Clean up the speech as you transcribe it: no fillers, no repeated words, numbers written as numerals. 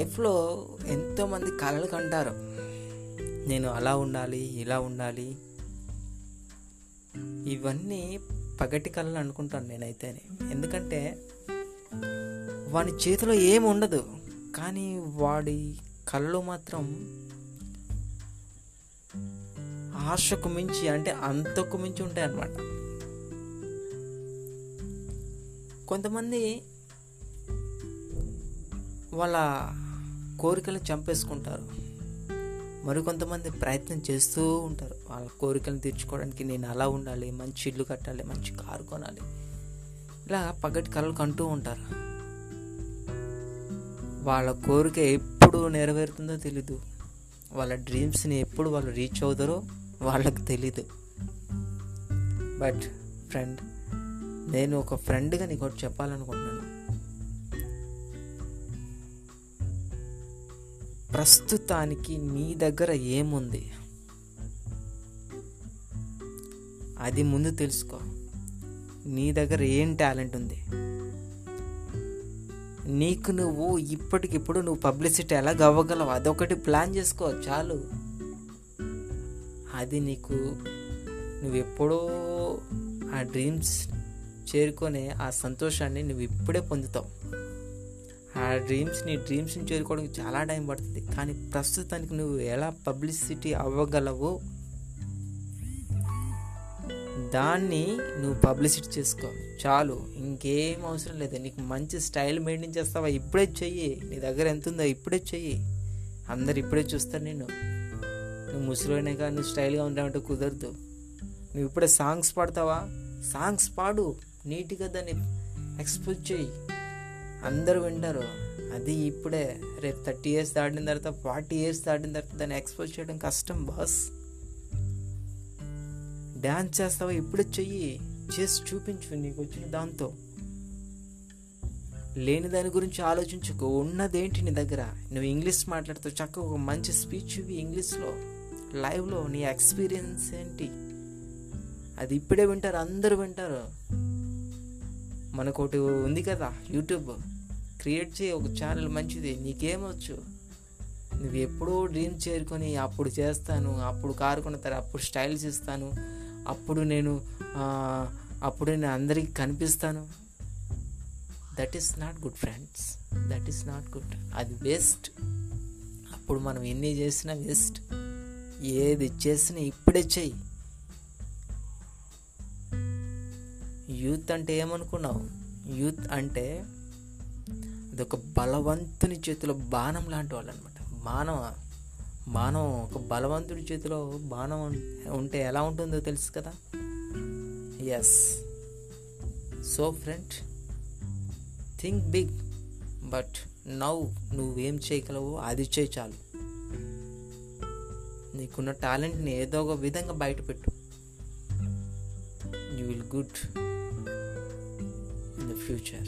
లైఫ్లో ఎంతోమంది కలలు కంటారు, నేను అలా ఉండాలి ఇలా ఉండాలి, ఇవన్నీ పగటి కళలు అనుకుంటాను నేనైతే. ఎందుకంటే వాడి చేతిలో ఏమి ఉండదు, కానీ వాడి కళ్ళు మాత్రం ఆశకు మించి, అంటే అంతకు మించి ఉంటాయన్నమాట. కొంతమంది వాళ్ళ కోరికలు చంపేసుకుంటారు, మరికొంతమంది ప్రయత్నం చేస్తూ ఉంటారు వాళ్ళ కోరికలను తీర్చుకోవడానికి. నేను అలా ఉండాలి, మంచి ఇల్లు కట్టాలి, మంచి కారు కొనాలి, ఇలా పగటి కలలు కంటూ ఉంటారు. వాళ్ళ కోరిక ఎప్పుడు నెరవేరుతుందో తెలీదు, వాళ్ళ డ్రీమ్స్ని ఎప్పుడు వాళ్ళు రీచ్ అవుతారో వాళ్ళకు తెలీదు. బట్ ఫ్రెండ్, నేను ఒక ఫ్రెండ్గా నీకు ఒకటి చెప్పాలనుకుంటున్నాను. ప్రస్తుతానికి నీ దగ్గర ఏముంది అది ముందు తెలుసుకో. నీ దగ్గర ఏం టాలెంట్ ఉంది, నీకు నువ్వు ఇప్పటికిప్పుడు నువ్వు పబ్లిసిటీ ఎలాగ అవ్వగలవు అదొకటి ప్లాన్ చేసుకో చాలు. అది నీకు నువ్వెప్పుడో ఆ డ్రీమ్స్ చేరుకునే ఆ సంతోషాన్ని నువ్వు ఇప్పుడే పొందుతావు. ఆ డ్రీమ్స్ని చేరుకోవడానికి చాలా టైం పడుతుంది, కానీ ప్రస్తుతానికి నువ్వు ఎలా పబ్లిసిటీ అవ్వగలవు దాన్ని నువ్వు పబ్లిసిటీ చేసుకో చాలు, ఇంకేం అవసరం లేదు. నీకు మంచి స్టైల్ మెయింటైన్ చేస్తావా, ఇప్పుడే చెయ్యి. నీ దగ్గర ఎంత ఉందో ఇప్పుడే చెయ్యి, అందరు ఇప్పుడే చూస్తారు నేను. నువ్వు ముసలినే కానీ నువ్వు స్టైల్గా ఉంటావంటే కుదరదు. నువ్వు ఇప్పుడే సాంగ్స్ పాడతావా, సాంగ్స్ పాడు, నీట్గా దాన్ని ఎక్స్పోజ్ చెయ్యి, అందరూ వింటారు. అది ఇప్పుడే, రేపు 30 years దాటిన తర్వాత 40 years దాటిన తర్వాత దాన్ని ఎక్స్పోజ్ చేయడం కష్టం బాస్. డ్యాన్స్ చేస్తావా, ఇప్పుడు చెయ్యి, చేసి చూపించు నీకు వచ్చిన దాంతో. లేని దాని గురించి ఆలోచించుకో, ఉన్నదేంటి నీ దగ్గర. నువ్వు ఇంగ్లీష్ మాట్లాడుతూ చక్కగా ఒక మంచి స్పీచ్ ఇవి ఇంగ్లీష్లో లైవ్లో, నీ ఎక్స్పీరియన్స్ ఏంటి అది ఇప్పుడే వింటారు, అందరూ వింటారు. మనకొకటి ఉంది కదా యూట్యూబ్, క్రియేట్ చేయి ఒక ఛానల్ మంచిది. నీకేమొచ్చు, నువ్వు ఎప్పుడో డ్రీమ్ చేరుకొని అప్పుడు చేస్తాను, అప్పుడు కారు కొనుతారు, అప్పుడు స్టైల్ చేస్తాను, అప్పుడు నేను అందరికీ కనిపిస్తాను. That is not good friends, that is not good. అది వేస్ట్. అప్పుడు మనం ఎన్ని చేసినా వేస్ట్. ఏది చేసినా ఇప్పుడే చెయ్యి. యూత్ అంటే ఏమనుకున్నావు, యూత్ అంటే అదొక బలవంతుని చేతిలో బాణం లాంటి వాళ్ళు అనమాట. బాణం ఒక బలవంతుడి చేతిలో బాణం ఉంటే ఎలా ఉంటుందో తెలుసు కదా. Yes, so friend, think big, but now నువ్వేం చేయగలవో అది చేయి చాలు. నీకున్న టాలెంట్ని ఏదో ఒక విధంగా బయటపెట్టు. You will good in the future.